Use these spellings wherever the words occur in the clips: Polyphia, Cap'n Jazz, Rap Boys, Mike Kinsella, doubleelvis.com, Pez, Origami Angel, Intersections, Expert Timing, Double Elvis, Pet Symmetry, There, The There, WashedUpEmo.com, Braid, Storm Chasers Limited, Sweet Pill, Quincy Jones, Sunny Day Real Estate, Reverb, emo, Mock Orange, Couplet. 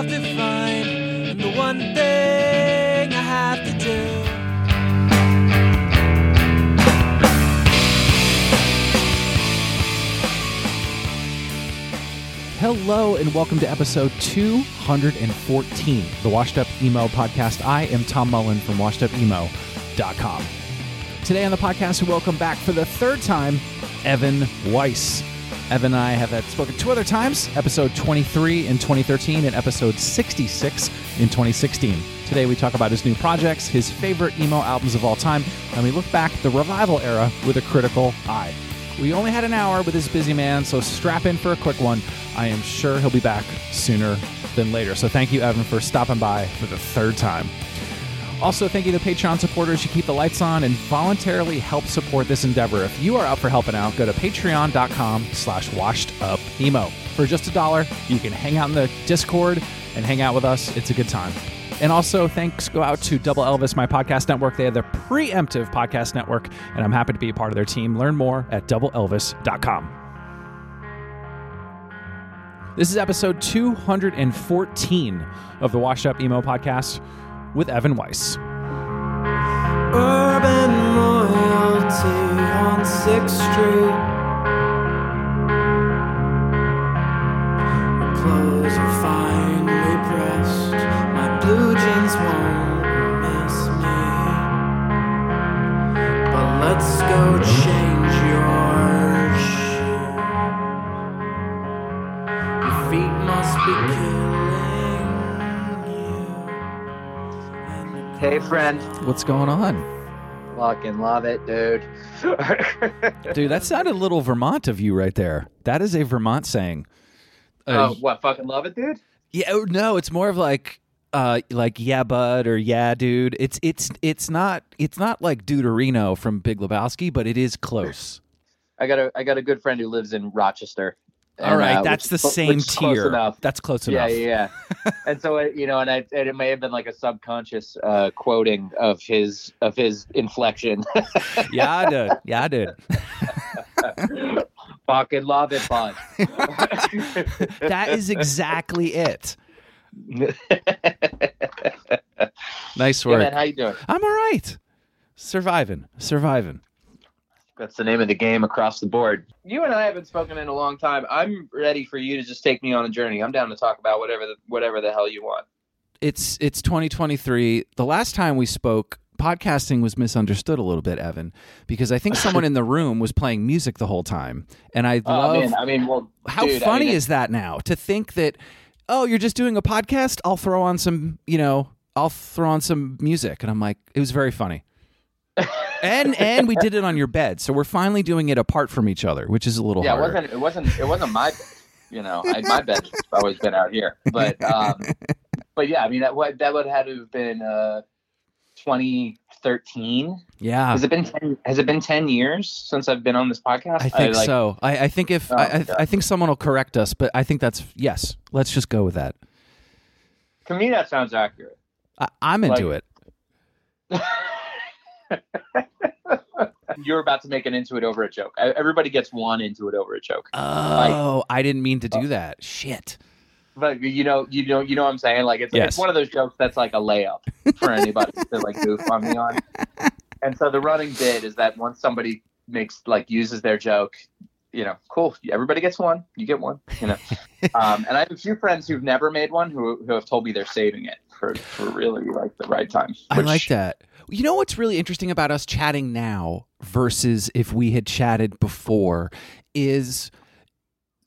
I'll define, and the one thing I have to do. Hello and welcome to episode 214, the Washed Up Emo Podcast. I am Tom Mullen from WashedUpEmo.com. Today on the podcast, we welcome back for the third time, Evan Weiss. Evan and I have spoken two other times, episode 23 in 2013 and episode 66 in 2016. Today we talk about his new projects, his favorite emo albums of all time, and we look back at the revival era with a critical eye. We only had an hour with this busy man, so strap in for a quick one. I am sure he'll be back sooner than later. So thank you, Evan, for stopping by for the third time. Also, thank you to Patreon supporters who keep the lights on and voluntarily help support this endeavor. If you are up for helping out, go to patreon.com/washedupemo. For just $1, you can hang out in the Discord and hang out with us. It's a good time. And also, thanks go out to Double Elvis, my podcast network. They have the preemptive podcast network, and I'm happy to be a part of their team. Learn more at doubleelvis.com. This is episode 214 of the Washed Up Emo Podcast with Evan Weiss. Urban loyalty on 6th Street. Clothes are finely pressed. My blue jeans won't miss me. But let's go change your shoes. Your feet must be killing you. Hey, friend. What's going on? Fucking love it, dude. Dude, that sounded a little Vermont of you right there. That is a Vermont saying. What, fucking love it, dude? Yeah, no, it's more of like yeah, bud, or yeah, dude. It's not like Deuterino from Big Lebowski, but it is close. I got a good friend who lives in Rochester. And, all right, that's the same tier. That's close enough. Yeah. And so it may have been like a subconscious quoting of his inflection. Yeah, dude. Fucking love it, bud. That is exactly it. Nice work. Yeah, man, how you doing? I'm all right. Surviving. That's the name of the game across the board. You and I haven't spoken in a long time. I'm ready for you to just take me on a journey. I'm down to talk about whatever the hell you want. It's 2023. The last time we spoke, podcasting was misunderstood a little bit, Evan, because I think someone in the room was playing music the whole time. And I love... is that now? To think that, oh, you're just doing a podcast? I'll throw on some music. And I'm like, it was very funny. And we did it on your bed, so we're finally doing it apart from each other, which is a little harder. It wasn't my bed, my bed's always been out here, but yeah, I mean that would have had to have been 2013. Yeah, has it been 10 years since I've been on this podcast? I think so. I think I think someone will correct us, but I think that's yes. Let's just go with that. To me, that sounds accurate. I'm into it. You're about to make an Into It Over It joke. Everybody gets one Into It Over It joke. Oh, I didn't mean to do that. Shit. But you know what I'm saying? Like it's one of those jokes that's like a layup for anybody to like goof on me on. And so the running bid is that once somebody uses their joke, cool. Everybody gets one. You get one. And I have a few friends who've never made one who have told me they're saving it for really like the right time. I like that. You know what's really interesting about us chatting now versus if we had chatted before is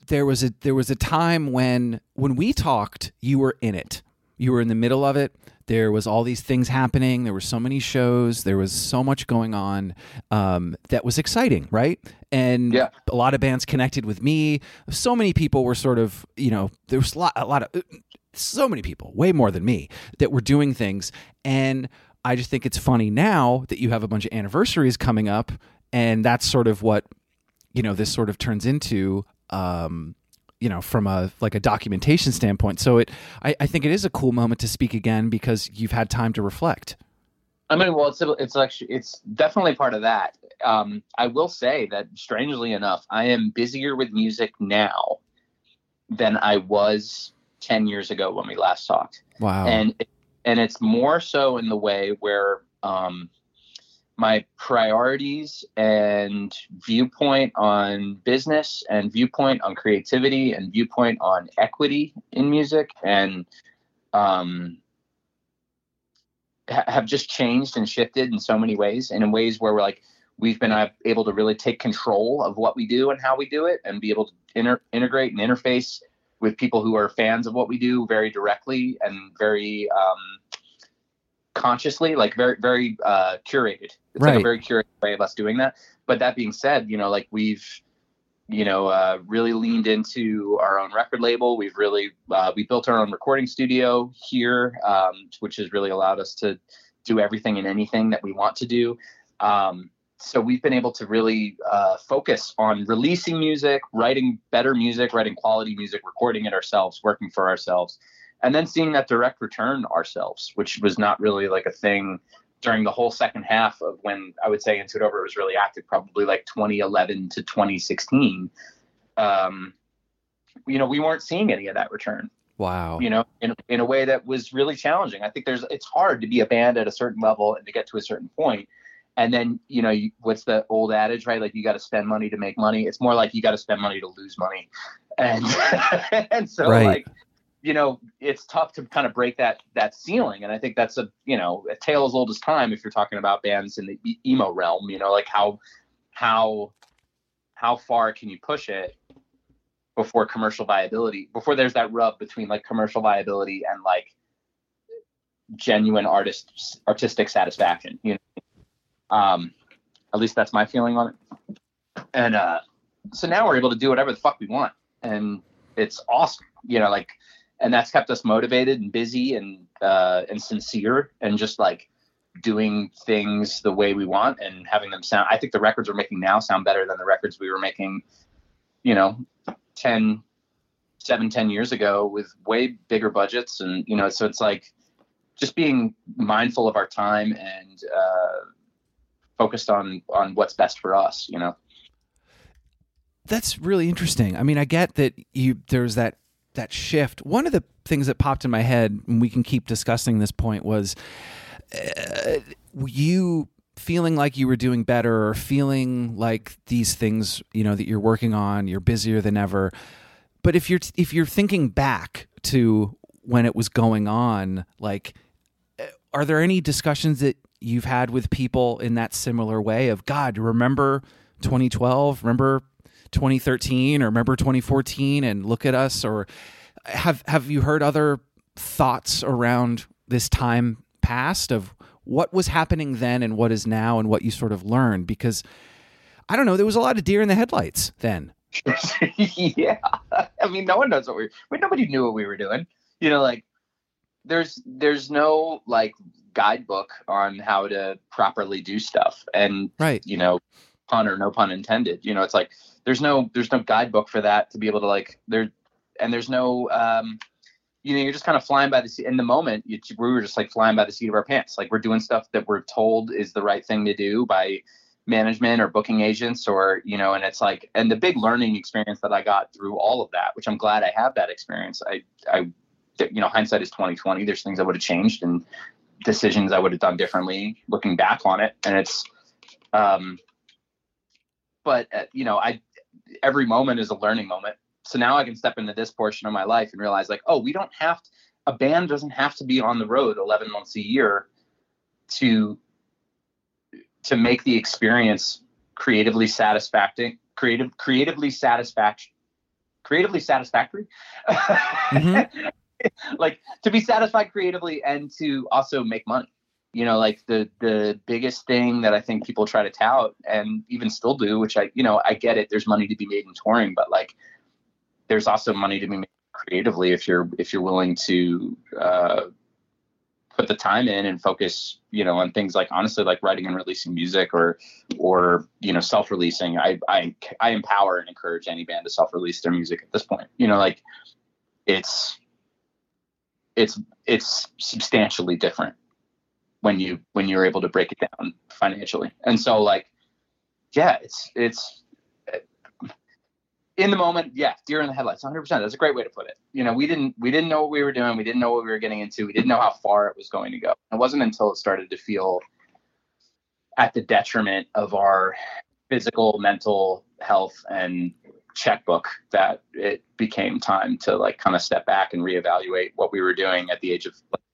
there was a time when we talked, you were in it. You were in the middle of it. There was all these things happening. There were so many shows. There was so much going on that was exciting, right? And a lot of bands connected with me. So many people were sort of, there was a lot of so many people, way more than me, that were doing things. And I just think it's funny now that you have a bunch of anniversaries coming up, and that's sort of what, this sort of turns into, from a documentation standpoint. So I think it is a cool moment to speak again because you've had time to reflect. I mean, well, it's definitely part of that. I will say that strangely enough, I am busier with music now than I was 10 years ago when we last talked. Wow. And it's more so in the way where my priorities and viewpoint on business and viewpoint on creativity and viewpoint on equity in music and have just changed and shifted in so many ways, and in ways where we're like, we've been able to really take control of what we do and how we do it, and be able to integrate and interface with people who are fans of what we do very directly and very consciously, like very, very curated. It's right. Like a very curated way of us doing that. But that being said, you know, like we've, you know, really leaned into our own record label. We've really, we built our own recording studio here, which has really allowed us to do everything and anything that we want to do. So we've been able to really focus on releasing music, writing better music, writing quality music, recording it ourselves, working for ourselves, and then seeing that direct return ourselves, which was not really like a thing during the whole second half of when I would say Into It Over was really active, probably like 2011 to 2016. You know, we weren't seeing any of that return. Wow. You know, in a way that was really challenging. I think it's hard to be a band at a certain level and to get to a certain point. And then, you know, what's the old adage, right? Like, you got to spend money to make money. It's more like you got to spend money to lose money. And and so, right. Like, you know, it's tough to kind of break that ceiling. And I think that's a tale as old as time if you're talking about bands in the emo realm, you know, like how far can you push it before commercial viability, before there's that rub between like commercial viability and like genuine artistic satisfaction, you know? At least that's my feeling on it. And so now we're able to do whatever the fuck we want, and it's awesome, you know, like, and that's kept us motivated and busy and sincere and just like doing things the way we want and having them sound. I think the records we're making now sound better than the records we were making, you know, 10 years ago with way bigger budgets. And, you know, so it's like just being mindful of our time and, focused on what's best for us, you know. That's really interesting. I mean, I get that there's that shift. One of the things that popped in my head, and we can keep discussing this point, was you feeling like you were doing better, or feeling like these things, you know, that you're working on, you're busier than ever. But if you're thinking back to when it was going on, like, are there any discussions that you've had with people in that similar way of, God, remember 2012, remember 2013, or remember 2014, and look at us? Or have you heard other thoughts around this time past of what was happening then and what is now and what you sort of learned? Because I don't know, there was a lot of deer in the headlights then. Yeah. I mean, no one knows nobody knew what we were doing. You know, like there's no like guidebook on how to properly do stuff, and right. You know, pun or no pun intended, you know, it's like there's no guidebook for that to be able to like there's no you know, you're just kind of flying by the seat in the moment. We were just like flying by the seat of our pants. Like, we're doing stuff that we're told is the right thing to do by management or booking agents, or, you know, and it's like, and the big learning experience that I got through all of that, which I'm glad I have that experience. I you know, hindsight is 2020. There's things I would have changed and decisions I would have done differently looking back on it. And it's, you know, every moment is a learning moment. So now I can step into this portion of my life and realize like, oh, a band doesn't have to be on the road 11 months a year to make the experience creatively satisfactory. Mm-hmm. Like, to be satisfied creatively and to also make money, you know, like the biggest thing that I think people try to tout and even still do, which I get it. There's money to be made in touring, but like, there's also money to be made creatively if you're willing to put the time in and focus, you know, on things like, honestly, like writing and releasing music or, you know, self-releasing. I empower and encourage any band to self-release their music at this point, you know, like it's substantially different when you're able to break it down financially. And so like, yeah, it's In the moment, yeah, deer in the headlights, 100%. That's a great way to put it. You know, we didn't know what we were doing. We didn't know what we were getting into. We didn't know how far it was going to go. It wasn't until it started to feel at the detriment of our physical, mental health and checkbook that it became time to like kind of step back and reevaluate what we were doing at the age of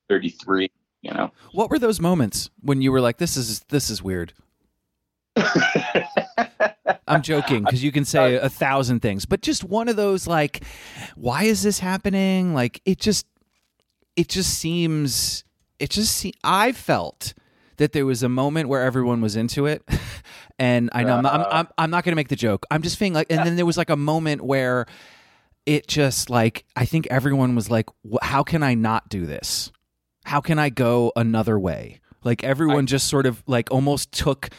33, you know. What were those moments when you were like, this is weird? I'm joking, because you can say 1,000 things, but just one of those like, why is this happening? Like I felt that there was a moment where everyone was into it, and I know I'm not going to make the joke. I'm just being like, and then there was like a moment where it just like, I think everyone was like, how can I not do this? How can I go another way? Like everyone just sort of like almost took,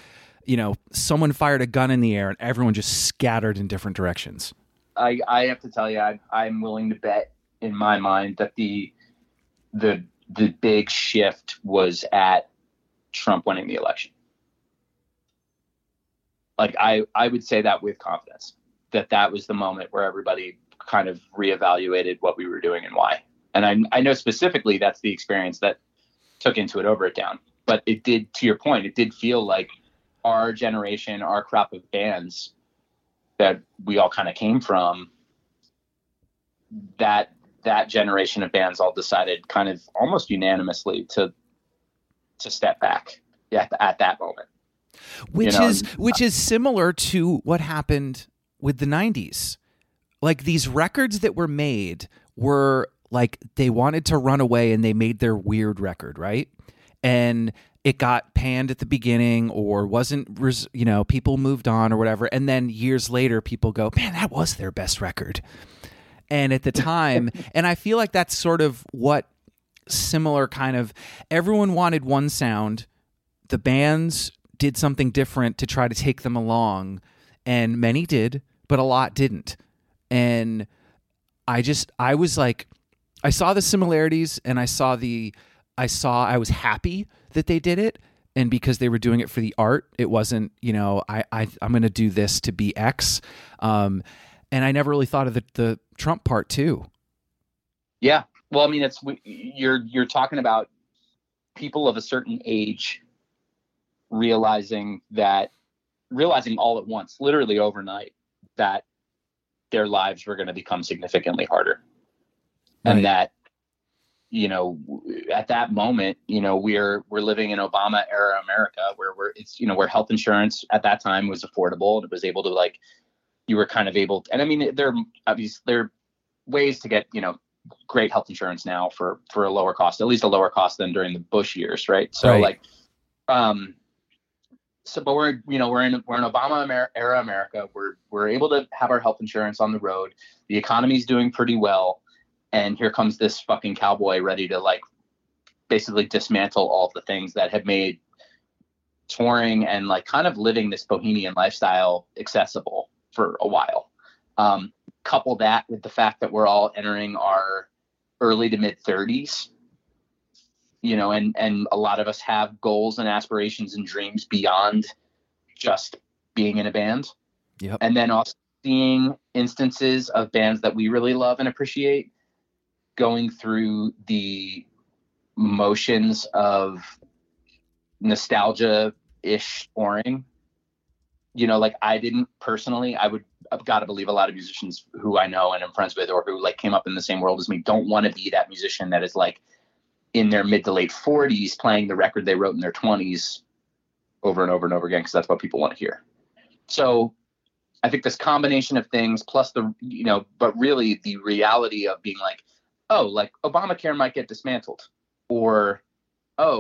you know, someone fired a gun in the air and everyone just scattered in different directions. I have to tell you, I'm willing to bet in my mind that the big shift was at Trump winning the election. Like I would say that with confidence, that was the moment where everybody kind of reevaluated what we were doing and why. And I know specifically that's the experience that took Into It, Over It down. But it did, to your point, it did feel like our generation, our crop of bands that we all kind of came from, that generation of bands all decided kind of almost unanimously to step back at that moment. Which is similar to what happened with the 90s. Like these records that were made were like, they wanted to run away and they made their weird record, right? And it got panned at the beginning or wasn't, you know, people moved on or whatever. And then years later, people go, man, that was their best record. And at the time, and I feel like that's sort of what similar kind of, everyone wanted one sound. The bands did something different to try to take them along. And many did, but a lot didn't. And I was like, I saw the similarities and I was happy that they did it, and because they were doing it for the art. It wasn't, you know, I'm going to do this to be X. And I never really thought of the Trump part too. Yeah. Well, I mean, you're talking about people of a certain age realizing all at once, literally overnight, that their lives were going to become significantly harder. Right. And that, you know, at that moment, you know, we're living in Obama era America where where health insurance at that time was affordable and it was able to like, you were kind of able to, and I mean, there are ways to get, you know, great health insurance now for a lower cost, at least a lower cost than during the Bush years. Right. So right. Like, but we're in Obama era America. We're able to have our health insurance on the road. The economy's doing pretty well. And here comes this fucking cowboy ready to like basically dismantle all the things that have made touring and like kind of living this bohemian lifestyle accessible for a while. Couple that with the fact that we're all entering our early to mid 30s, you know, and a lot of us have goals and aspirations and dreams beyond just being in a band. Yep. And then also seeing instances of bands that we really love and appreciate going through the motions of nostalgia-ish touring. You know, like I didn't personally, I've got to believe a lot of musicians who I know and I'm friends with or who like came up in the same world as me don't want to be that musician that is like in their mid to late 40s playing the record they wrote in their 20s over and over and over again, because that's what people want to hear. So I think this combination of things plus the, you know, but really the reality of being like, oh, like Obamacare might get dismantled, or, you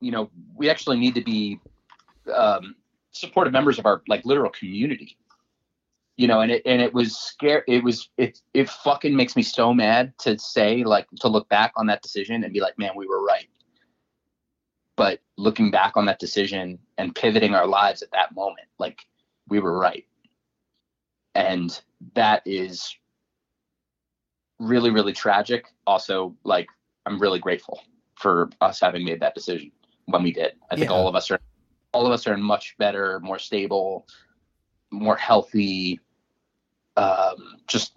know, we actually need to be supportive members of our like literal community, you know, and it was scary. It fucking makes me so mad to say like, to look back on that decision and be like, man, we were right. But looking back on that decision and pivoting our lives at that moment, like we were right. And that is really, really tragic. Also, like, I'm really grateful for us having made that decision when we did. I think all of us are in much better, more stable, more healthy, just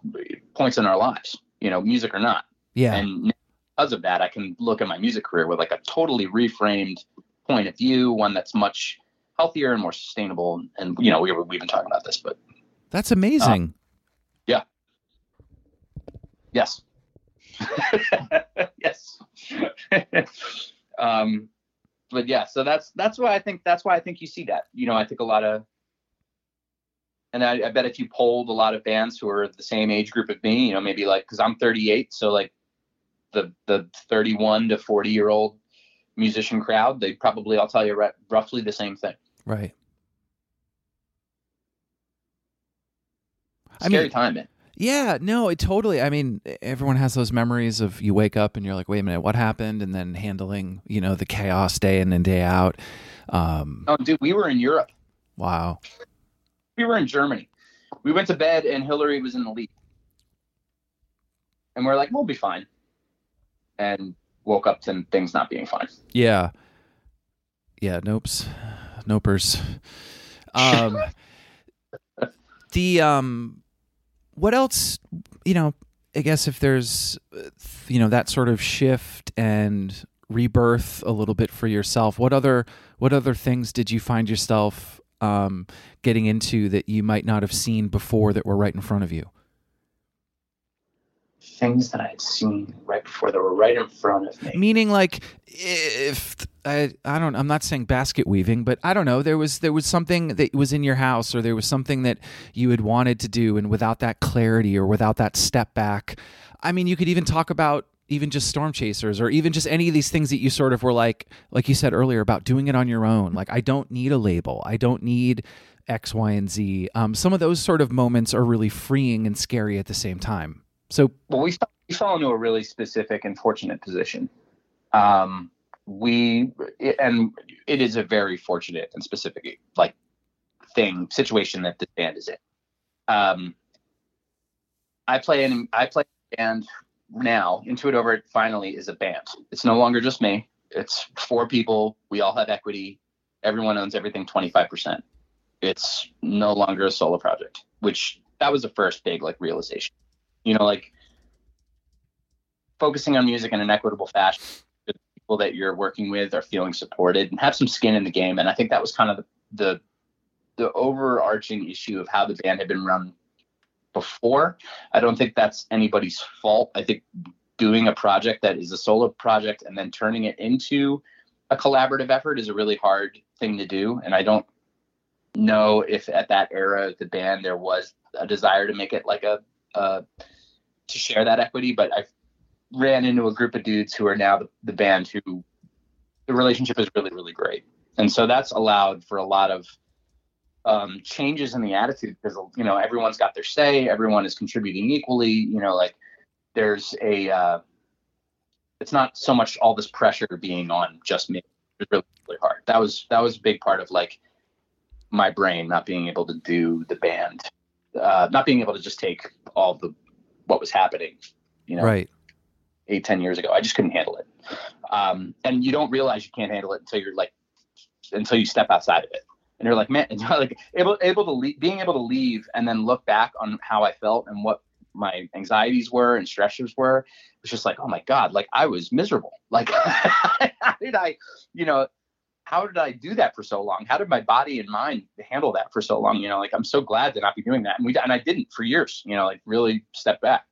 points in our lives, you know, music or not. Yeah. And because of that, I can look at my music career with like a totally reframed point of view, one that's much healthier and more sustainable. And, you know, we've been talking about this, but. That's amazing. Yeah. Yes. Yes. But yeah, so that's why I think you see that, you know, I think a lot of, and I bet if you polled a lot of bands who are the same age group of me, you know, maybe like, cause I'm 38. So like the 31 to 40 year old musician crowd, they probably, I'll tell you roughly the same thing. Right. Scary time, man. Yeah, no, it totally. I mean, everyone has those memories of you wake up and you're like, wait a minute, what happened? And then handling, you know, the chaos day in and day out. Oh, dude, we were in Europe. Wow. We were in Germany. We went to bed and Hillary was in the lead. And we're like, we'll be fine. And woke up to things not being fine. Yeah. Yeah, nopes. Nopers. What else, you know, I guess if there's, you know, that sort of shift and rebirth a little bit for yourself, what other things did you find yourself getting into that you might not have seen before that were right in front of you? Things that I had seen right before that were right in front of me. Meaning like if I'm not saying basket weaving, but I don't know, there was something that was in your house or there was something that you had wanted to do. And without that clarity or without that step back, I mean, you could even talk about even just storm chasers or even just any of these things that you sort of were like you said earlier about doing it on your own. Like, I don't need a label. I don't need X, Y, and Z. Some of those sort of moments are really freeing and scary at the same time. So, well, we fell into a really specific and fortunate position. It is a very fortunate and specific like situation that this band is in. I play a band now. Into It, Over It finally is a band. It's no longer just me. It's four people. We all have equity. Everyone owns everything 25%. It's no longer a solo project, which that was the first big like realization. You know, like focusing on music in an equitable fashion, the people that you're working with are feeling supported and have some skin in the game. And I think that was kind of the overarching issue of how the band had been run before. I don't think that's anybody's fault. I think doing a project that is a solo project and then turning it into a collaborative effort is a really hard thing to do. And I don't know if at that era of the band there was a desire to make it like to share that equity, but I ran into a group of dudes who are now the band who the relationship is really, really great. And so that's allowed for a lot of changes in the attitude because, you know, everyone's got their say, everyone is contributing equally, you know, like there's it's not so much all this pressure being on just me. It's really, really hard. That was a big part of like my brain, not being able to do the band. Not being able to just take all what was happening, you know, right. 8-10 years ago, I just couldn't handle it. And you don't realize you can't handle it until you step outside of it. And you're like, man, and you're like able to leave, being able to leave and then look back on how I felt and what my anxieties were and stressors were. It was just like, oh my God, like I was miserable. Like, how did I do that for so long? How did my body and mind handle that for so long? You know, like, I'm so glad to not be doing that. And I didn't for years, you know, like really step back.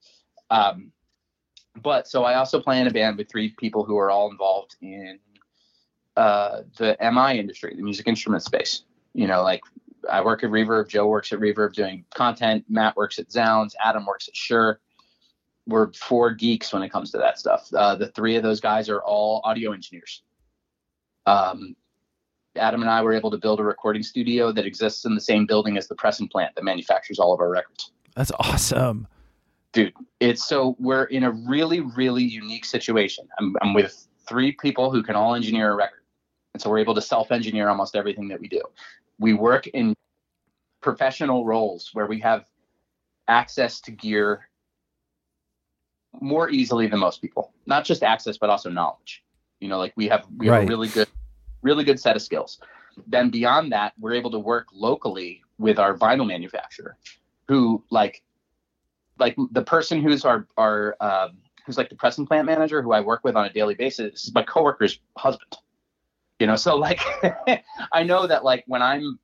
But so I also play in a band with three people who are all involved in the MI industry, the music instrument space. You know, like I work at Reverb, Joe works at Reverb doing content, Matt works at Zounds, Adam works at Shure. We're four geeks when it comes to that stuff. The three of those guys are all audio engineers. Adam and I were able to build a recording studio that exists in the same building as the pressing plant that manufactures all of our records. That's awesome. Dude, we're in a really, really unique situation. I'm with three people who can all engineer a record. And so we're able to self-engineer almost everything that we do. We work in professional roles where we have access to gear more easily than most people. Not just access, but also knowledge. You know, like we have right. A really good set of skills. Then beyond that, we're able to work locally with our vinyl manufacturer who like like the person who's who's like the press and plant manager who I work with on a daily basis is my coworker's husband, you know? So like, I know that like when I'm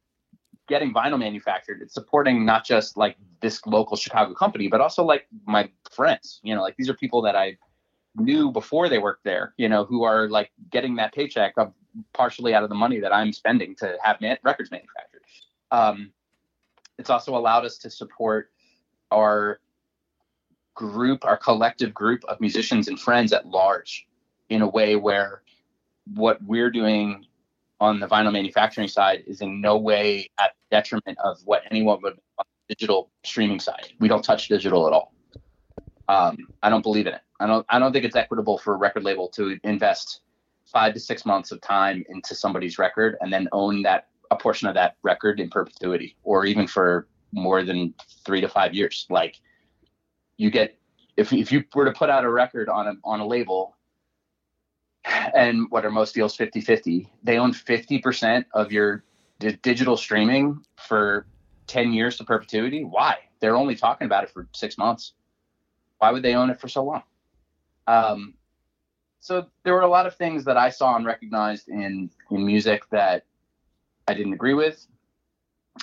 getting vinyl manufactured, it's supporting not just like this local Chicago company, but also like my friends, you know, like these are people that I knew before they worked there, you know, who are like getting that paycheck of partially out of the money that I'm spending to have records manufactured. It's also allowed us to support our group, our collective group of musicians and friends at large in a way where what we're doing on the vinyl manufacturing side is in no way at the detriment of what anyone would on the digital streaming side. We don't touch digital at all. I don't believe in it. I don't think it's equitable for a record label to invest 5 to 6 months of time into somebody's record and then own that a portion of that record in perpetuity, or even for more than 3 to 5 years. Like you get, if you were to put out a record on a label, and what are most deals, 50-50, they own 50% of your digital streaming for 10 years to perpetuity. Why? They're only talking about it for 6 months. Why would they own it for so long? So there were a lot of things that I saw and recognized in music that I didn't agree with,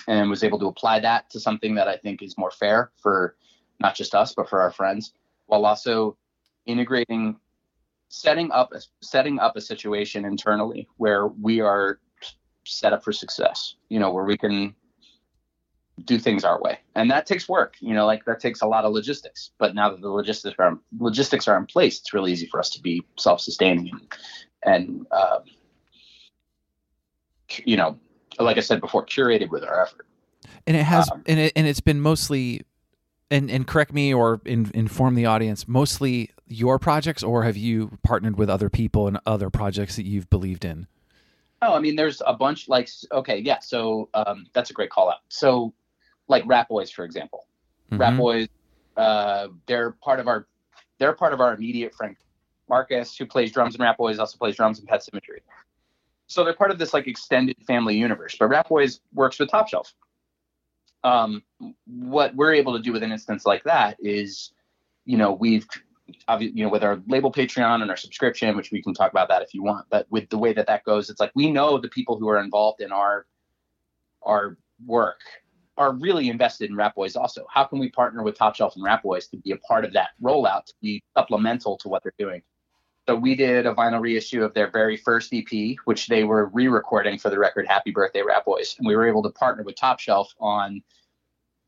and was able to apply that to something that I think is more fair for not just us, but for our friends, while also integrating, setting up a situation internally where we are set up for success, you know, where we can do things our way. And that takes work, you know, like that takes a lot of logistics, but now that the logistics are in place, it's really easy for us to be self-sustaining and you know, like I said before, curated with our effort. And it has, and it's been mostly, and correct me or inform the audience, mostly your projects, or have you partnered with other people and other projects that you've believed in? Oh, I mean, there's a bunch like, okay. Yeah. So, that's a great call out. So like Rap Boys, for example, mm-hmm. Rap Boys, they're part of our immediate friend, Marcus, who plays drums in Rap Boys, also plays drums in Pet Symmetry. So they're part of this like extended family universe, but Rap Boys works with Top Shelf. What we're able to do with an instance like that is, you know, we've, you know, with our label Patreon and our subscription, which we can talk about that if you want, but with the way that goes, it's like, we know the people who are involved in our work are really invested in Rap Boys also. How can we partner with Top Shelf and Rap Boys to be a part of that rollout, to be supplemental to what they're doing? So we did a vinyl reissue of their very first EP, which they were re-recording for the record Happy Birthday Rap Boys. And we were able to partner with Top Shelf on,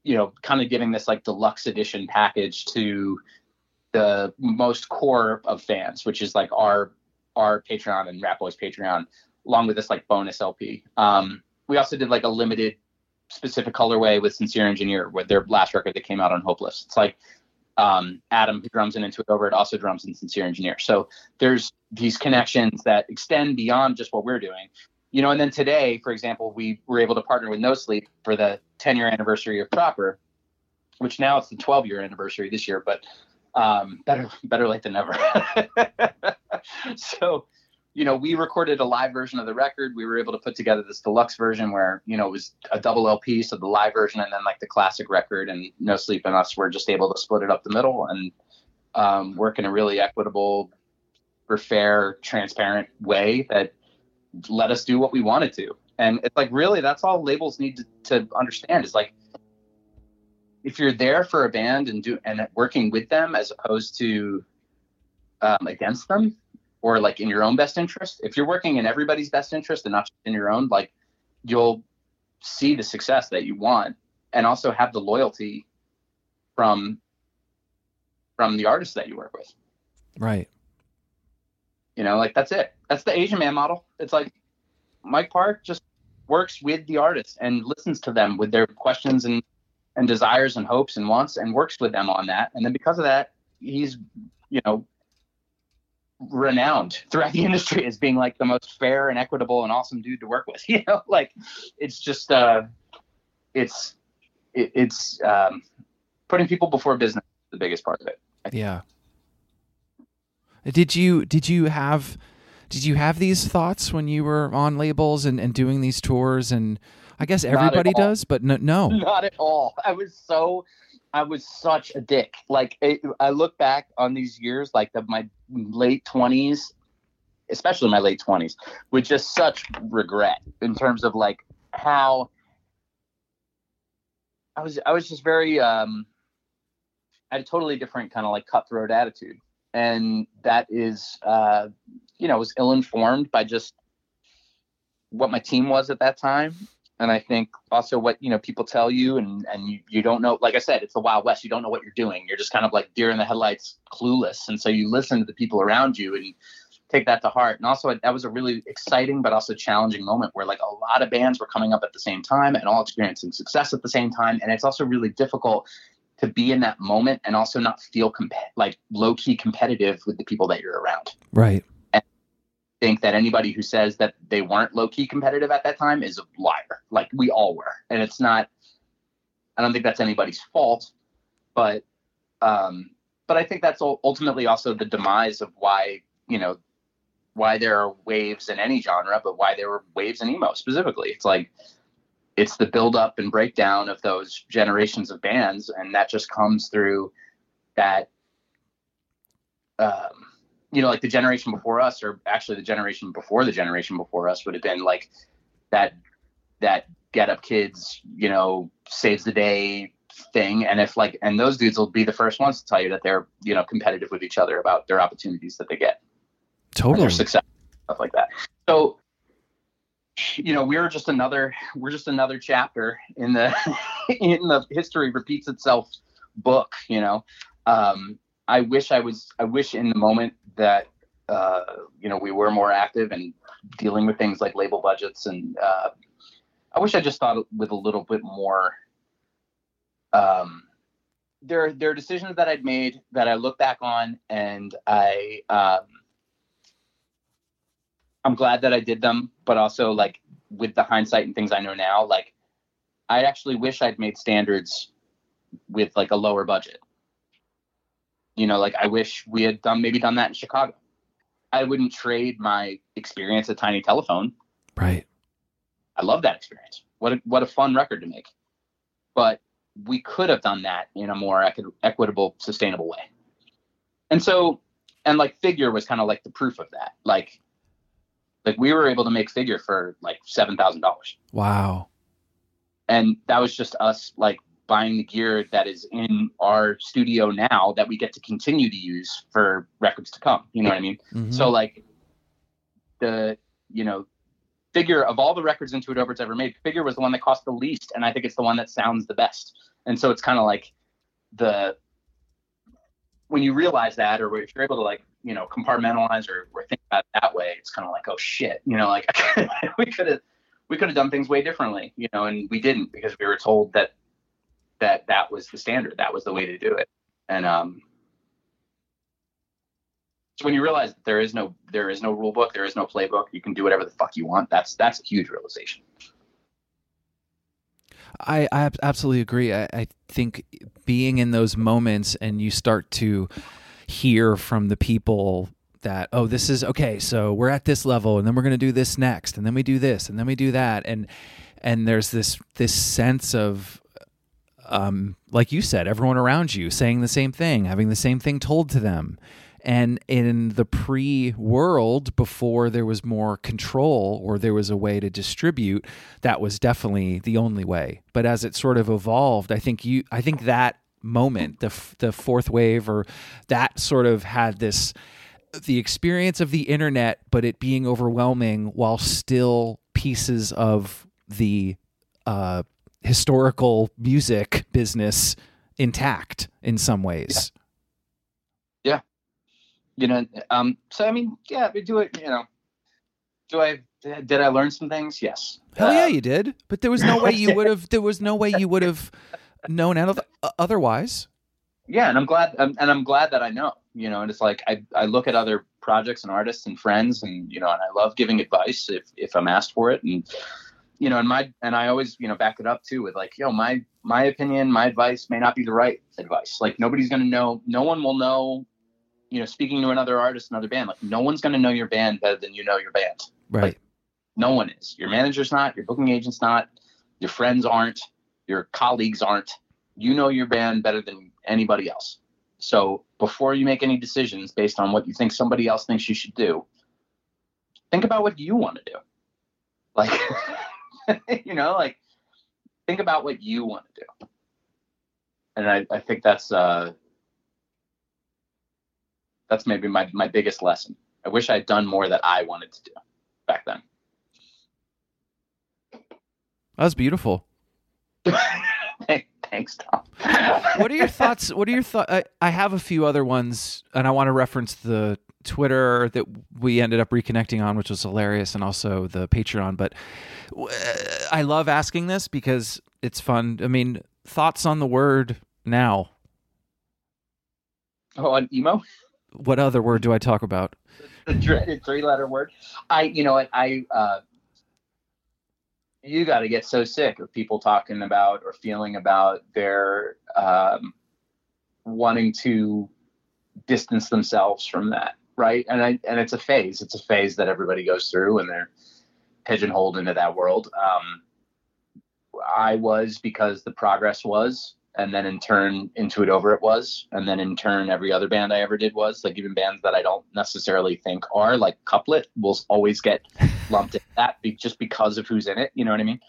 you know, kind of giving this like deluxe edition package to the most core of fans, which is like our Patreon and Rap Boys Patreon, along with this like bonus LP. We also did like a limited specific colorway with Sincere Engineer, with their last record that came out on Hopeless. It's like Adam, who drums in Into It. Over It., also drums in Sincere Engineer. So there's these connections that extend beyond just what we're doing, you know. And then today, for example, we were able to partner with No Sleep for the 10-year anniversary of Proper, which now it's the 12-year anniversary this year, but better late than never. So, you know, we recorded a live version of the record. We were able to put together this deluxe version where, you know, it was a double LP, so the live version and then like the classic record, and No Sleep and us were just able to split it up the middle and work in a really equitable, fair, transparent way that let us do what we wanted to. And it's like, really, that's all labels need to understand is like, if you're there for a band and working with them as opposed to against them, or like in your own best interest, if you're working in everybody's best interest and not just in your own, like you'll see the success that you want, and also have the loyalty from the artists that you work with. Right. You know, like that's it. That's the Asian Man model. It's like Mike Park just works with the artists and listens to them with their questions and desires and hopes and wants, and works with them on that. And then because of that, he's, you know, renowned throughout the industry as being like the most fair and equitable and awesome dude to work with, you know, like it's just, it's putting people before business is the biggest part of it. Yeah. Did you have these thoughts when you were on labels and doing these tours? And I guess everybody does, but no. Not at all. I was so I was such a dick. Like, I look back on these years, like my late 20s, especially my late 20s, with just such regret in terms of like how I was just very I had a totally different kind of like cutthroat attitude. And that is, was ill-informed by just what my team was at that time. And I think also what, people tell you and you don't know, like I said, it's the Wild West. You don't know what you're doing. You're just kind of like deer in the headlights, clueless. And so you listen to the people around you and you take that to heart. And also that was a really exciting, but also challenging moment where like a lot of bands were coming up at the same time and all experiencing success at the same time. And it's also really difficult to be in that moment and also not feel like low-key competitive with the people that you're around. Right. Think that anybody who says that they weren't low-key competitive at that time is a liar. Like, we all were. And it's not, I don't think that's anybody's fault, but I think that's ultimately also the demise of why, why there are waves in any genre, but why there were waves in emo specifically. It's like, it's the build-up and breakdown of those generations of bands, and that just comes through that, like the generation before us, or actually the generation before us, would have been like that Get Up Kids, saves the day thing. And if like, and those dudes will be the first ones to tell you that they're, competitive with each other about their opportunities that they get. Totally. Their success, stuff like that. So, we're just another chapter in the, in the history repeats itself book, I wish in the moment that, we were more active and dealing with things like label budgets. And I wish I just thought with a little bit more. There are decisions that I'd made that I look back on, and I'm glad that I did them. But also, like, with the hindsight and things I know now, like, I actually wish I'd made standards with like a lower budget. I wish we had done that in Chicago. I wouldn't trade my experience at Tiny Telephone. Right. I love that experience. What a fun record to make. But we could have done that in a more equitable, sustainable way. And so, Figure was kind of like the proof of that. Like we were able to make Figure for like $7,000. Wow. And that was just us buying the gear that is in our studio now that we get to continue to use for records to come. You know what I mean? Mm-hmm. So Figure, of all the records Into It Over It's ever made, Figure was the one that cost the least. And I think it's the one that sounds the best. And so it's kind of like when you realize that, or if you're able to compartmentalize or think about it that way, it's kind of like, oh shit, we could have done things way differently, and we didn't, because we were told that was the standard. That was the way to do it. And so when you realize that there is no rule book, there is no playbook, you can do whatever the fuck you want. That's a huge realization. I absolutely agree. I think being in those moments, and you start to hear from the people that, oh, this is okay. So we're at this level, and then we're going to do this next, and then we do this, and then we do that. And there's this sense of, like you said, everyone around you saying the same thing, having the same thing told to them. And in the pre-world, before there was more control or there was a way to distribute, that was definitely the only way. But as it sort of evolved, I think that moment, the fourth wave, or that sort of had this, the experience of the internet, but it being overwhelming while still pieces of the, historical music business intact in some ways. Yeah. We do it, did I learn some things? Yes. Hell yeah, you did. But there was no way you would have, known otherwise. Yeah. And I'm glad that I know, and it's like, I look at other projects and artists and friends and, and I love giving advice if I'm asked for it. And, I always, back it up too with my opinion, my advice may not be the right advice. Like, nobody's going to know, no one will know, speaking to another artist, another band, like, no one's going to know your band better than your band. Right. Like, no one is. Your manager's not, your booking agent's not, your friends aren't, your colleagues aren't, you know your band better than anybody else. So before you make any decisions based on what you think somebody else thinks you should do, think about what you want to do. Like, you know, like, think about what you want to do. And I think that's maybe my biggest lesson. I wish I'd done more that I wanted to do back then. That was beautiful. Thanks, Tom. What are your thoughts? I have a few other ones, and I want to reference the Twitter that we ended up reconnecting on, which was hilarious, and also the Patreon. But I love asking this because it's fun. I mean, thoughts on the word now? Oh, on emo? What other word do I talk about? The dreaded three-letter word. You got to get so sick of people talking about or feeling about their wanting to distance themselves from that, right? And it's a phase. It's a phase that everybody goes through, and they're pigeonholed into that world. I was, because the Progress was, and then in turn Into It Over It was, and then in turn every other band I ever did was. Like, even bands that I don't necessarily think are, like Couplet, will always get lumped at that just because of who's in it. You know what I mean?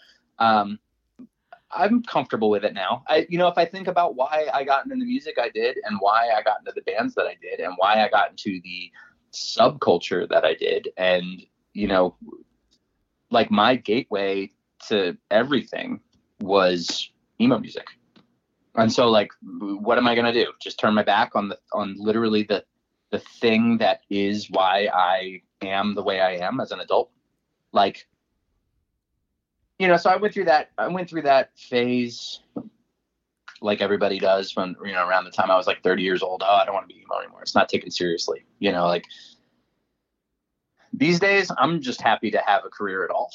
I'm comfortable with it now. If I think about why I got into the music I did, and why I got into the bands that I did, and why I got into the subculture that I did, and, you know, like, my gateway to everything was emo music. And so, like, what am I going to do? Just turn my back on literally the thing that is why I am the way I am as an adult? Like, you know, so I went through that phase, like everybody does, when, you know, around the time I was like 30 years old. Oh, I don't want to be emo anymore. It's not taken seriously. You know, like, these days I'm just happy to have a career at all.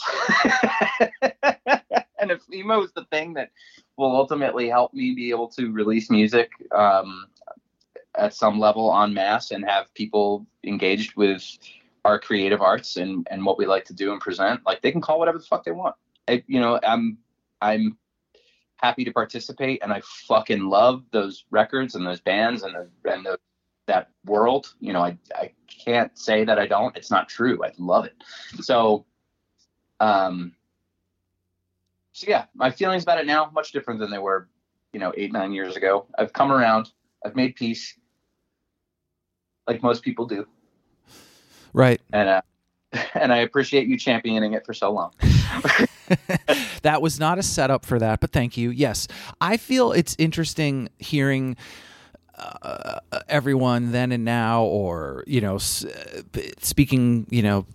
And if emo is the thing that will ultimately help me be able to release music at some level en masse, and have people engaged with our creative arts and what we like to do and present, like, they can call whatever the fuck they want. I'm happy to participate, and I fucking love those records and those bands and that world. You know, I can't say that I don't. It's not true. I love it. So yeah, my feelings about it now, much different than they were, you know, 8-9 years ago. I've come around. I've made peace, like most people do. Right. And I appreciate you championing it for so long. That was not a setup for that, but thank you. Yes. I feel it's interesting hearing everyone then and now, or, you know, speaking, you know,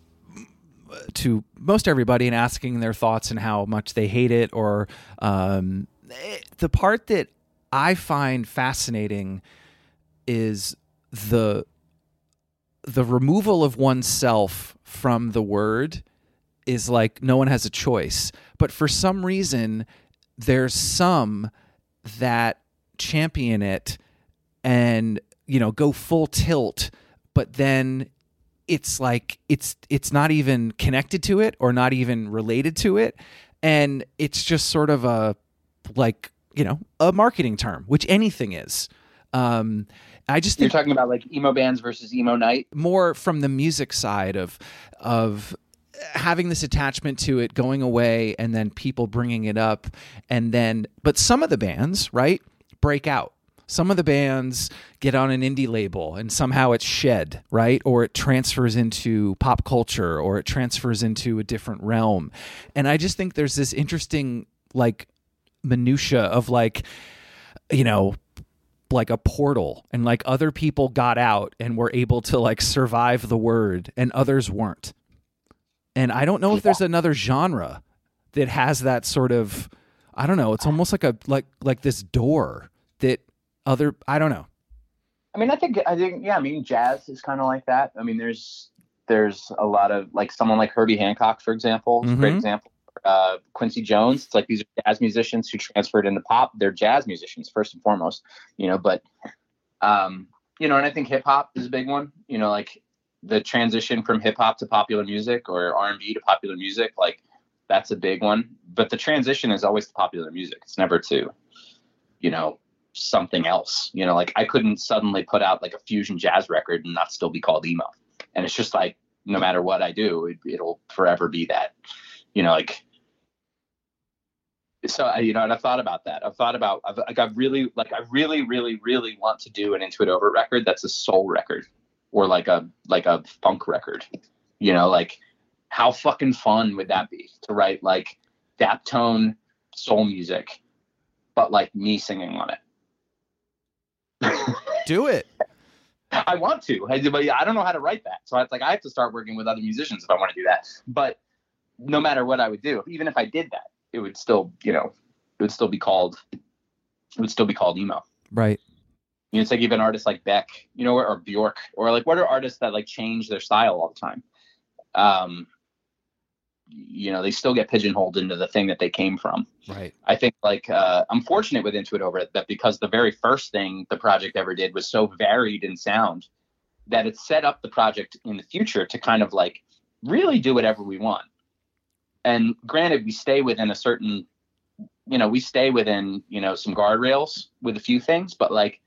to most everybody, and asking their thoughts and how much they hate it, or the part that I find fascinating is the removal of oneself from the word is like no one has a choice. But for some reason, there's some that champion it and, you know, go full tilt, but then it's like it's not even connected to it or not even related to it. And it's just sort of a, like, you know, a marketing term, which anything is. I just think you're talking about, like, emo bands versus emo night, more from the music side of having this attachment to it going away, and then people bringing it up, and then, but some of the bands, right, break out. Some of the bands get on an indie label, and somehow it's shed, right? Or it transfers into pop culture, or it transfers into a different realm. And I just think there's this interesting, like, minutia of, like, you know, like a portal, and, like, other people got out and were able to, like, survive the word, and others weren't. And I don't know if there's another genre that has that sort of, I don't know, it's almost like a, like this door that other, I don't know. I mean, I think, yeah, I mean, jazz is kind of like that. I mean, there's a lot of, like, someone like Herbie Hancock, for example, is a great example. Quincy Jones. It's like, these are jazz musicians who transferred into pop. They're jazz musicians first and foremost, you know, but, you know, and I think hip hop is a big one, you know, like, the transition from hip hop to popular music, or R&B to popular music. Like, that's a big one, but the transition is always to popular music. It's never to you know, something else, you know, like I couldn't suddenly put out like a fusion jazz record and not still be called emo. And it's just like, no matter what I do, it'll forever be that, you know, like, so, you know, and I've thought about that. I really want to do an Into It Over record that's a soul record or like a funk record, you know, like how fucking fun would that be to write like Daptone soul music, but like me singing on it. Do it. I want to, but I don't know how to write that. So it's like, I have to start working with other musicians if I want to do that. But no matter what I would do, even if I did that, it would still, you know, it would still be called emo. Right. You know, it's like even artists like Beck, you know, or Bjork, or like, what are artists that like change their style all the time? You know, they still get pigeonholed into the thing that they came from. Right. I think like, I'm fortunate with Into It Over It that because the very first thing the project ever did was so varied in sound that it set up the project in the future to kind of like really do whatever we want. And granted, we stay within a certain, you know, some guardrails with a few things, but like,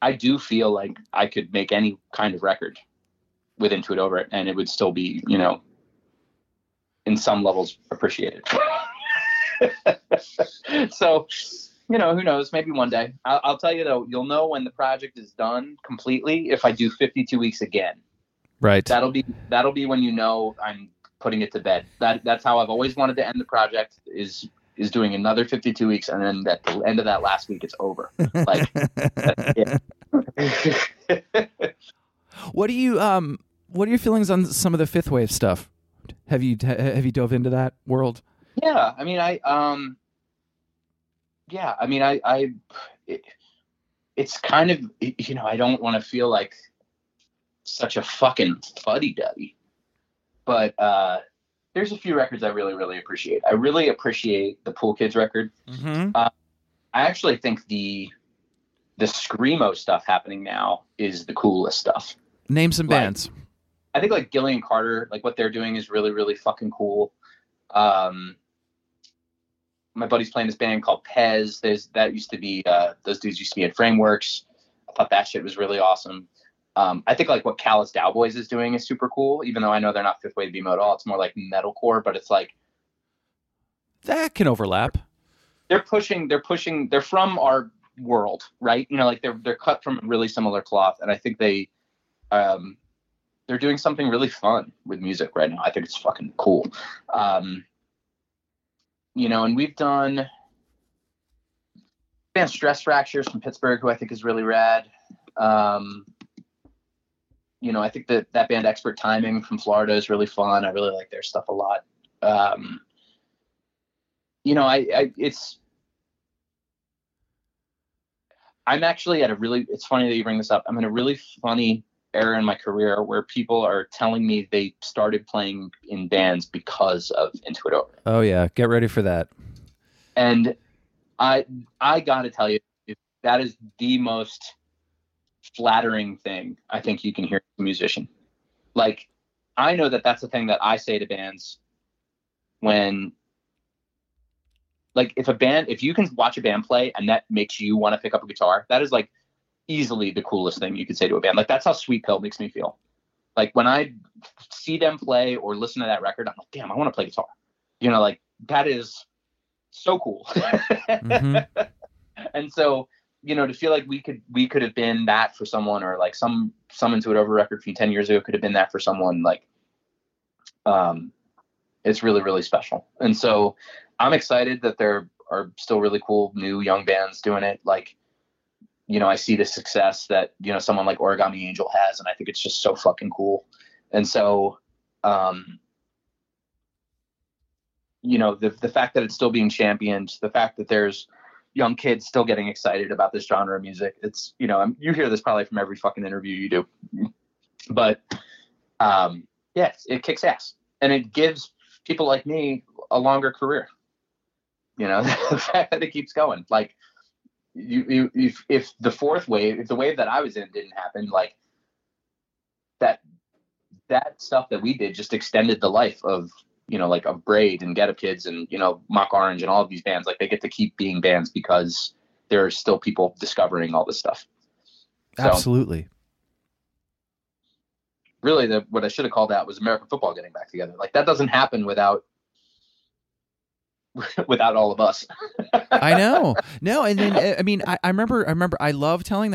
I do feel like I could make any kind of record with Into It Over It and it would still be, you know, in some levels appreciated. So, you know, who knows? Maybe one day. I'll tell you though, you'll know when the project is done completely if I do 52 weeks again. Right. That'll be when you know I'm putting it to bed. That's how I've always wanted to end the project is doing another 52 weeks and then at the end of that last week it's over. Like that's it. What are your feelings on some of the fifth wave stuff? Have you dove into that world? Yeah. I mean, it's kind of, you know, I don't want to feel like such a fucking fuddy-duddy, but, there's a few records I really, really appreciate. I really appreciate the Pool Kids record. Mm-hmm. I actually think the Screamo stuff happening now is the coolest stuff. Name some bands. I think like Gillian Carter, like what they're doing is really, really fucking cool. My buddy's playing this band called Pez. Those dudes used to be at Frameworks. I thought that shit was really awesome. I think like what Callous Doughboys is doing is super cool, even though I know they're not fifth wave emo at all. It's more like metalcore, but it's like that can overlap. They're pushing. They're from our world, right? You know, like they're cut from a really similar cloth, and I think they're doing something really fun with music right now. I think it's fucking cool. You know, and we've done band Stress Fractures from Pittsburgh, who I think is really rad. You know, I think that band Expert Timing from Florida is really fun. I really like their stuff a lot. You know, I'm actually at a really, it's funny that you bring this up. I'm in a really funny era in my career where people are telling me they started playing in bands because of Into It Over It. Oh yeah. Get ready for that. And I gotta tell you, that is the most flattering thing I think you can hear from a musician. Like, I know that's the thing that I say to bands when, like, if you can watch a band play and that makes you want to pick up a guitar, that is like easily the coolest thing you could say to a band. Like, that's how Sweet Pill makes me feel. Like, when I see them play or listen to that record, I'm like, damn, I want to play guitar. You know, like, that is so cool. Mm-hmm. And so, you know, to feel like we could have been that for someone, or like some Into It Over record from 10 years ago could have been that for someone, like, it's really, really special. And so I'm excited that there are still really cool new young bands doing it. Like, you know, I see the success that, you know, someone like Origami Angel has, and I think it's just so fucking cool. And so, you know, the fact that it's still being championed, the fact that there's young kids still getting excited about this genre of music. It's, you know, you hear this probably from every fucking interview you do, but yes, it kicks ass and it gives people like me a longer career. You know, the fact that it keeps going, like, if the fourth wave, if the wave that I was in didn't happen, like that stuff that we did just extended the life of, you know, like a Braid and Get Up Kids and, you know, Mock Orange and all of these bands, like they get to keep being bands because there are still people discovering all this stuff. So, absolutely. Really, what I should have called that was American football getting back together. Like, that doesn't happen without all of us. I know. No. And then, I mean, I remember, I love telling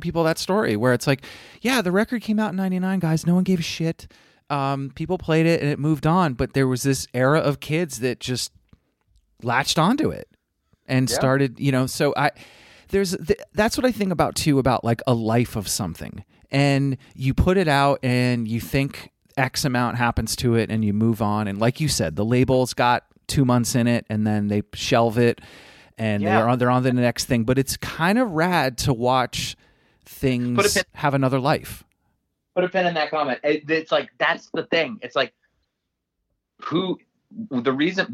people that story where it's like, yeah, the record came out in 99, guys. No one gave a shit. People played it and it moved on, but there was this era of kids that just latched onto it and started, you know, so that's what I think about too, about like a life of something, and you put it out and you think X amount happens to it and you move on. And like you said, the label's got 2 months in it and then they shelve it and they're on the next thing, but it's kind of rad to watch things have another life. Put a pin in that comment. It's like, that's the thing. It's like, bands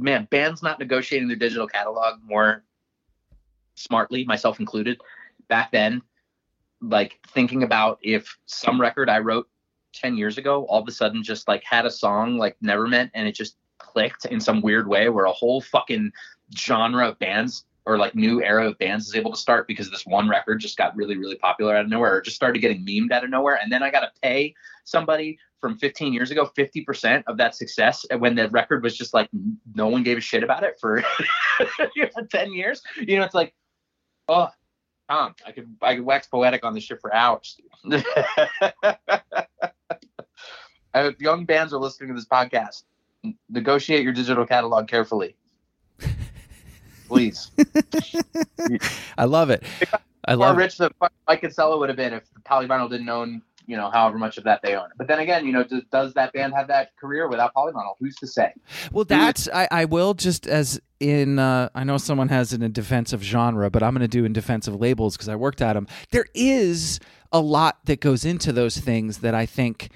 not negotiating their digital catalog more smartly, myself included, back then, like thinking about if some record I wrote 10 years ago, all of a sudden just like had a song like Never Meant, and it just clicked in some weird way where a whole fucking genre of bands or like new era of bands is able to start because this one record just got really, really popular out of nowhere, or just started getting memed out of nowhere. And then I got to pay somebody from 15 years ago, 50% of that success when the record was just like, no one gave a shit about it for 10 years. You know, it's like, oh, Tom, I could wax poetic on this shit for hours. I hope young bands are listening to this podcast. Negotiate your digital catalog carefully. Please. I love it. I love rich that Mike Kinsella would have been if Polyvinyl didn't own, you know, however much of that they own. But then again, you know, does that band have that career without Polyvinyl? Who's to say? Well, that's, I will just as in, I know someone has it in defense of genre, but I'm going to do in defense of labels because I worked at them. There is a lot that goes into those things that I think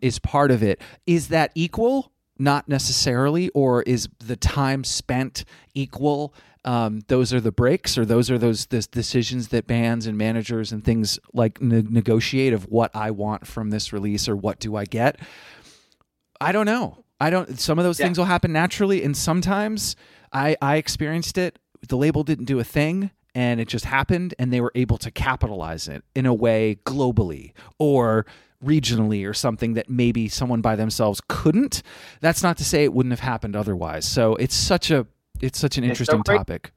is part of it. Is that equal? Not necessarily, or is the time spent equal? Those are the breaks, or those are those decisions that bands and managers and things like negotiate of what I want from this release or what do I get. I don't know. Some of those things will happen naturally, and sometimes I experienced it. The label didn't do a thing, and it just happened, and they were able to capitalize it in a way globally or regionally or something that maybe someone by themselves couldn't. That's not to say it wouldn't have happened otherwise. So it's such an interesting topic.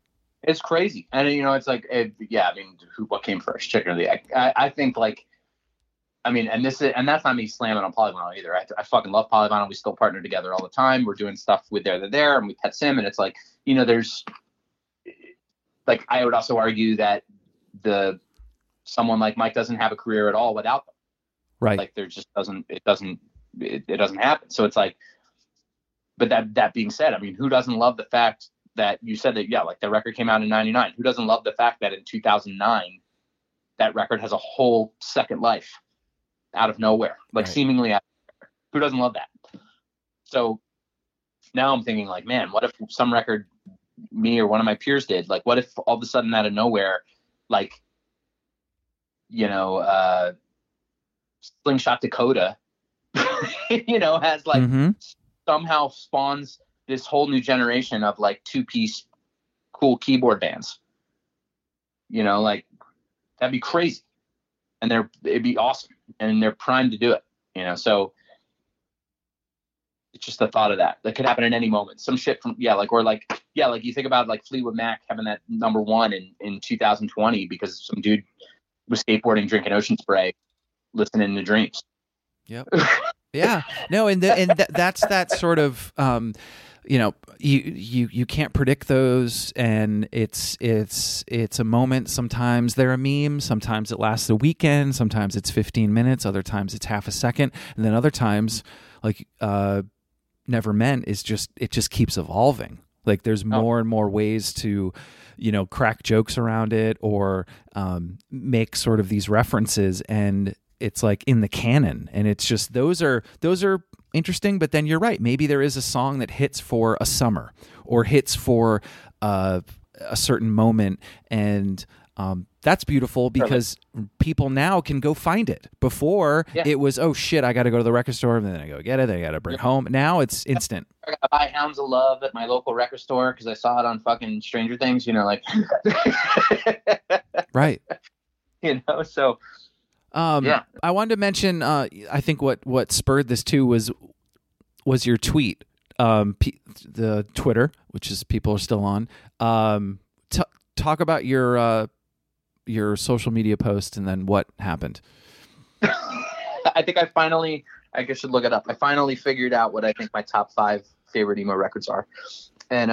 It's crazy. And you know, it's like, I mean, what came first, chicken or the egg? I think like, I mean, and that's not me slamming on Polyvinyl either. I fucking love Polyvinyl. We still partner together all the time. We're doing stuff with There, The There, and with Pet Sim. And it's like, you know, there's like, I would also argue that someone like Mike doesn't have a career at all without them. Right. Like there just doesn't happen. So it's like, but that being said, I mean, who doesn't love the fact that you said that, like the record came out in 99, who doesn't love the fact that in 2009, that record has a whole second life out of nowhere, like seemingly out of nowhere. Who doesn't love that? So now I'm thinking like, man, what if some record me or one of my peers did, like, what if all of a sudden out of nowhere, like, you know, Slingshot Dakota, you know, has like somehow spawns this whole new generation of like two-piece cool keyboard bands. You know, like that'd be crazy, and it'd be awesome, and they're primed to do it. You know, so it's just the thought of that could happen at any moment. Some shit from like you think about like Fleetwood Mac having that number one in 2020 because some dude was skateboarding, drinking ocean spray, listening to Dreams. Yep. Yeah. No, that's that sort of you know, you can't predict those, and it's a moment. Sometimes they're a meme, sometimes it lasts a weekend, sometimes it's 15 minutes, other times it's half a second, and then other times like Never Meant is just keeps evolving. Like there's more and more ways to, you know, crack jokes around it or make sort of these references, and it's like in the canon, and it's just those are interesting. But then you're right, maybe there is a song that hits for a summer or hits for a certain moment, and That's beautiful because people now can go find it. Before it was, oh shit, I got to go to the record store and then I go get it. I got to bring it home. Now it's instant. I got to buy Hounds of Love at my local record store because I saw it on fucking Stranger Things, you know, like. Right. You know, so. I wanted to mention, I think what spurred this too was your tweet, the Twitter, which is people are still on. Talk about your social media post and then what happened. I think I should look it up. I finally figured out what I think my top 5 favorite emo records are. And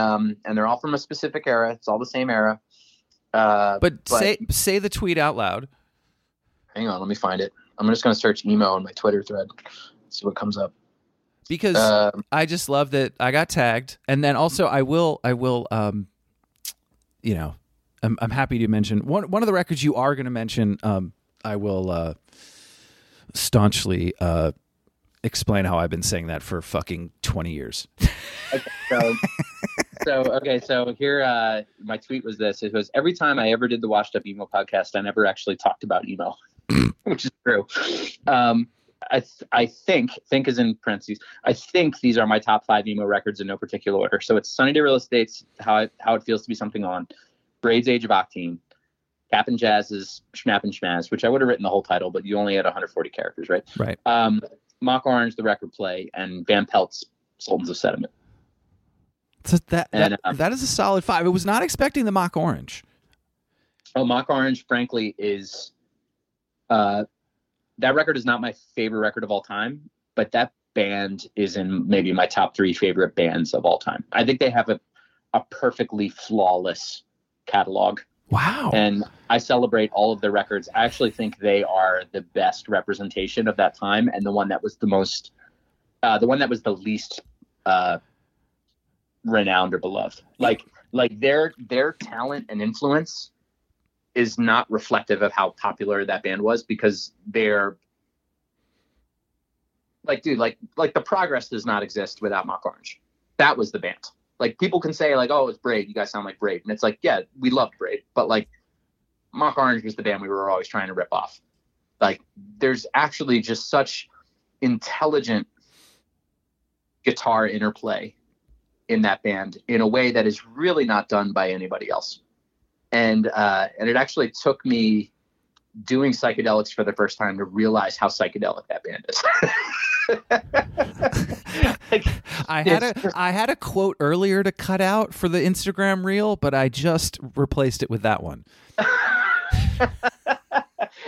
they're all from a specific era. It's all the same era. But say the tweet out loud. Hang on, let me find it. I'm just going to search emo on my Twitter thread, see what comes up. Because I just love that I got tagged, and then also I will, you know, I'm happy to mention one of the records you are going to mention. I will staunchly explain how I've been saying that for fucking 20 years. Okay, so here, my tweet was this. It was, every time I ever did the Washed Up Emo podcast, I never actually talked about emo. Which is true. I think is in parentheses. I think these are my top 5 emo records in no particular order. So it's Sunny Day Real Estate's How It Feels to Be Something On, Braid's Age of Octane, Cap and Jazz's Schnapp and Schmazz, which I would have written the whole title, but you only had 140 characters, right? Right. Mock Orange, The Record Play, and Van Pelt's Sultans of Sediment. So that is a solid 5. I was not expecting the Mock Orange. Oh, Mock Orange, frankly, is. That record is not my favorite record of all time, but that band is in maybe my top 3 favorite bands of all time. I think they have a perfectly flawless catalog. Wow. And I celebrate all of their records. I actually think they are the best representation of that time. And the one that was the least renowned or beloved, like their talent and influence is not reflective of how popular that band was, because they're like, dude, like the progress does not exist without Mock Orange. That was the band. Like, people can say like, oh, it's Braid. You guys sound like Braid. And it's like, yeah, we love Braid, but like Mock Orange was the band we were always trying to rip off. Like, there's actually just such intelligent guitar interplay in that band in a way that is really not done by anybody else. And it actually took me doing psychedelics for the first time to realize how psychedelic that band is. Like, I had a quote earlier to cut out for the Instagram reel, but I just replaced it with that one.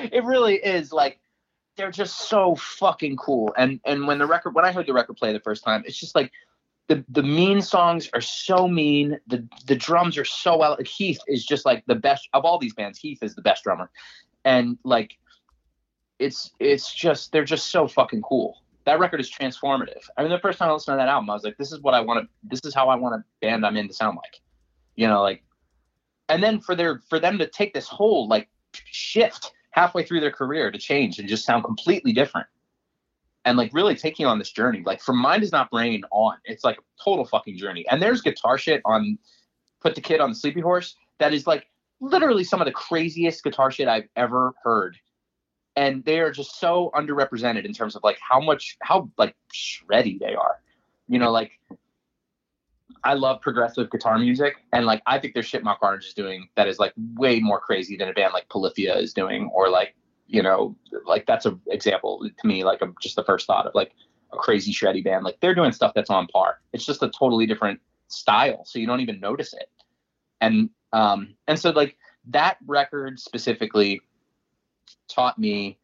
It really is, like, they're just so fucking cool. And when I heard the Record Play the first time, it's just like, The mean songs are so mean. The drums are so well. Heath is just like the best of all these bands. Heath is the best drummer, and like it's just, they're just so fucking cool. That record is transformative. I mean, the first time I listened to that album, I was like, this is what I want to. This is how I want a band I'm in to sound like, you know, like. And then for them to take this whole like shift halfway through their career to change and just sound completely different. And like really taking on this journey, like from Mine Does Not Rain on, it's like a total fucking journey. And there's guitar shit on Put the Kid on the Sleepy Horse that is like literally some of the craziest guitar shit I've ever heard. And they are just so underrepresented in terms of like how like shreddy they are. You know, like I love progressive guitar music, and like I think there's shit Mock Orange is doing that is like way more crazy than a band like Polyphia is doing, or like, you know, like that's an example to me, like just the first thought of like a crazy shreddy band. Like they're doing stuff that's on par. It's just a totally different style, so you don't even notice it. And so like that record specifically taught me,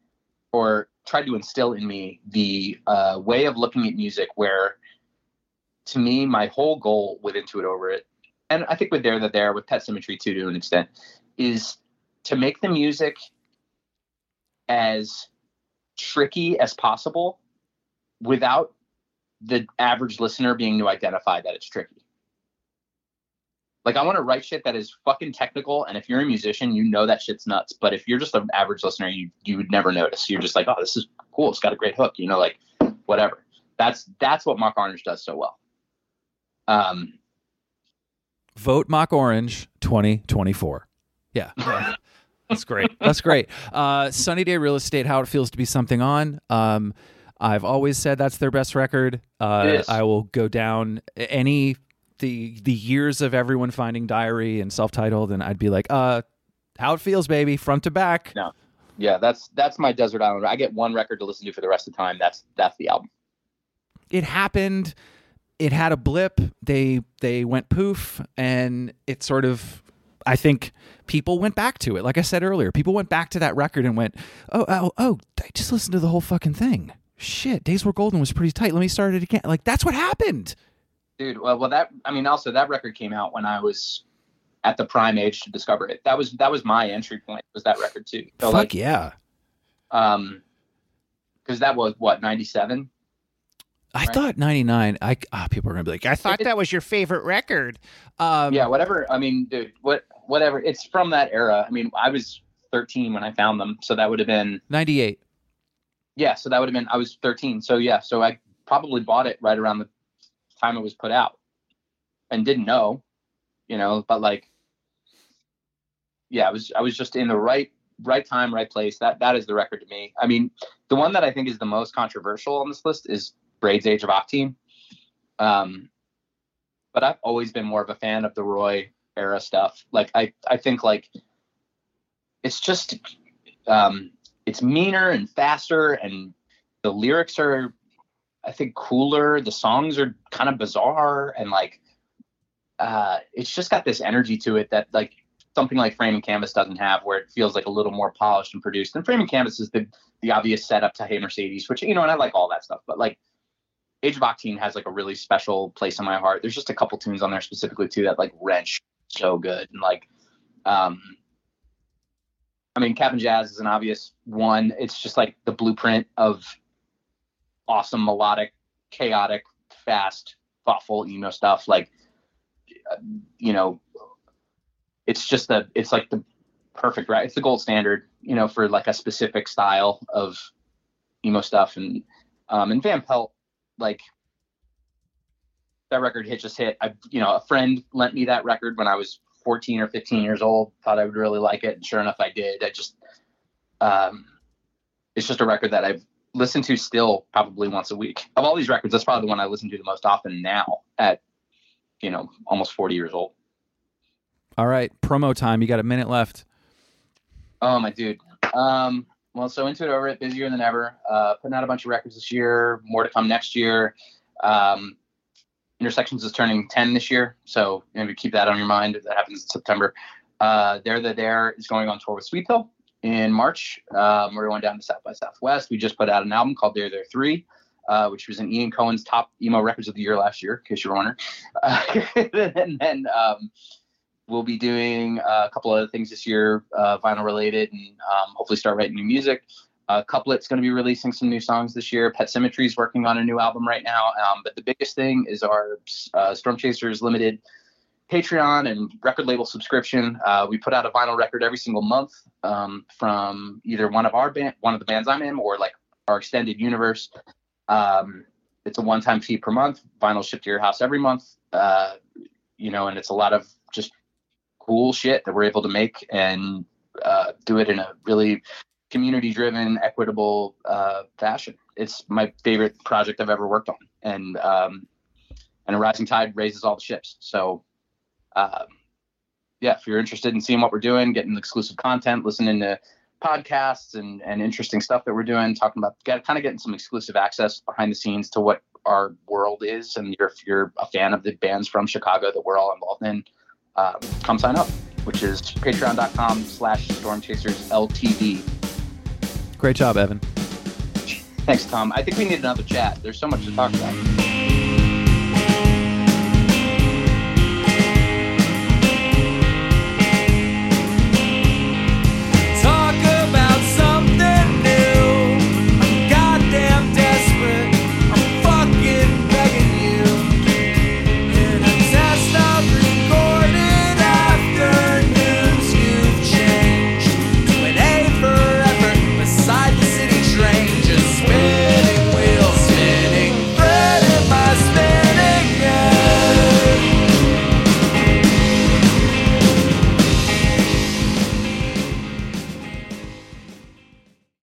or tried to instill in me, the way of looking at music, where to me my whole goal with Into It Over It, and I think with There, The There, with Pet Symmetry too to an extent, is to make the music as tricky as possible without the average listener being to identify that it's tricky. Like, I want to write shit that is fucking technical, and if you're a musician, you know that shit's nuts, but if you're just an average listener, you would never notice. You're just like, oh, this is cool, it's got a great hook, you know, like whatever. That's what Mock Orange does so well. Vote Mock Orange 2024. Yeah. That's great. That's great. Sunny Day Real Estate, How It Feels to Be Something On. I've always said that's their best record. Yes. I will go down any the years of everyone finding Diary and self-titled, and I'd be like, How It Feels, baby, front to back. No. Yeah, that's my Desert Island. I get one record to listen to for the rest of the time. That's the album. It happened. It had a blip. They went poof, and it sort of, I think people went back to it. Like I said earlier, people went back to that record and went, oh, I just listened to the whole fucking thing. Shit, Days Were Golden was pretty tight. Let me start it again. Like, that's what happened. Dude, well, also that record came out when I was at the prime age to discover it. That was my entry point, was that record too. So fuck like, yeah. Because that was what, 97? I thought 99. People are gonna be like, I thought that was your favorite record. Yeah, whatever. I mean, dude, whatever. It's from that era. I mean, I was 13 when I found them, so that would have been 98. Yeah, so that would have been, I was 13. So yeah, so I probably bought it right around the time it was put out, and didn't know, you know. But like, yeah, I was just in the right time, right place. That is the record to me. I mean, the one that I think is the most controversial on this list is Braid's Age of Octane. But I've always been more of a fan of the Roy era stuff. Like I think like it's just it's meaner and faster, and the lyrics are, I think, cooler. The songs are kind of bizarre, and like it's just got this energy to it that like something like Frame and Canvas doesn't have, where it feels like a little more polished and produced. And Frame and Canvas is the obvious setup to Hey Mercedes, which, you know, and I like all that stuff, but like Age of Octane has like a really special place in my heart. There's just a couple tunes on there specifically too that like wrench so good. And like, I mean, Cap'n Jazz is an obvious one. It's just like the blueprint of awesome, melodic, chaotic, fast, thoughtful emo stuff. Like, you know, it's just it's like the perfect, right? It's the gold standard, you know, for like a specific style of emo stuff. And Van Pelt, like that record hit. A friend lent me that record when I was 14 or 15 years old, thought I would really like it. And sure enough, I did. I just, it's just a record that I've listened to still probably once a week. Of all these records, that's probably the one I listen to the most often now at, you know, almost 40 years old. All right. Promo time. You got a minute left. Oh my dude. Well, so Into It, Over It, busier than ever, putting out a bunch of records this year, more to come next year. Intersections is turning 10 this year, so maybe keep that on your mind. That happens in September. There, The There is going on tour with Sweet Pill in March. We're going down to South by Southwest. We just put out an album called There, There 3, which was in Ian Cohen's top emo records of the year last year, in case you're wondering. And then we'll be doing a couple other things this year, vinyl related, and hopefully start writing new music. Couplet's going to be releasing some new songs this year. Pet Symmetry is working on a new album right now. But the biggest thing is our Storm Chasers Limited Patreon and record label subscription. We put out a vinyl record every single month from either one of the bands I'm in, or like our extended universe. It's a one-time fee per month. Vinyl shipped to your house every month. You know, and it's a lot of just cool shit that we're able to make, and do it in a really community-driven, equitable fashion. It's my favorite project I've ever worked on, and a rising tide raises all the ships. So, yeah, if you're interested in seeing what we're doing, getting exclusive content, listening to podcasts and interesting stuff that we're doing, talking about, kind of getting some exclusive access behind the scenes to what our world is, and if you're a fan of the bands from Chicago that we're all involved in, come sign up, which is patreon.com/stormchasersltd. Great job, Evan. Thanks, Tom. I think we need another chat. There's so much to talk about.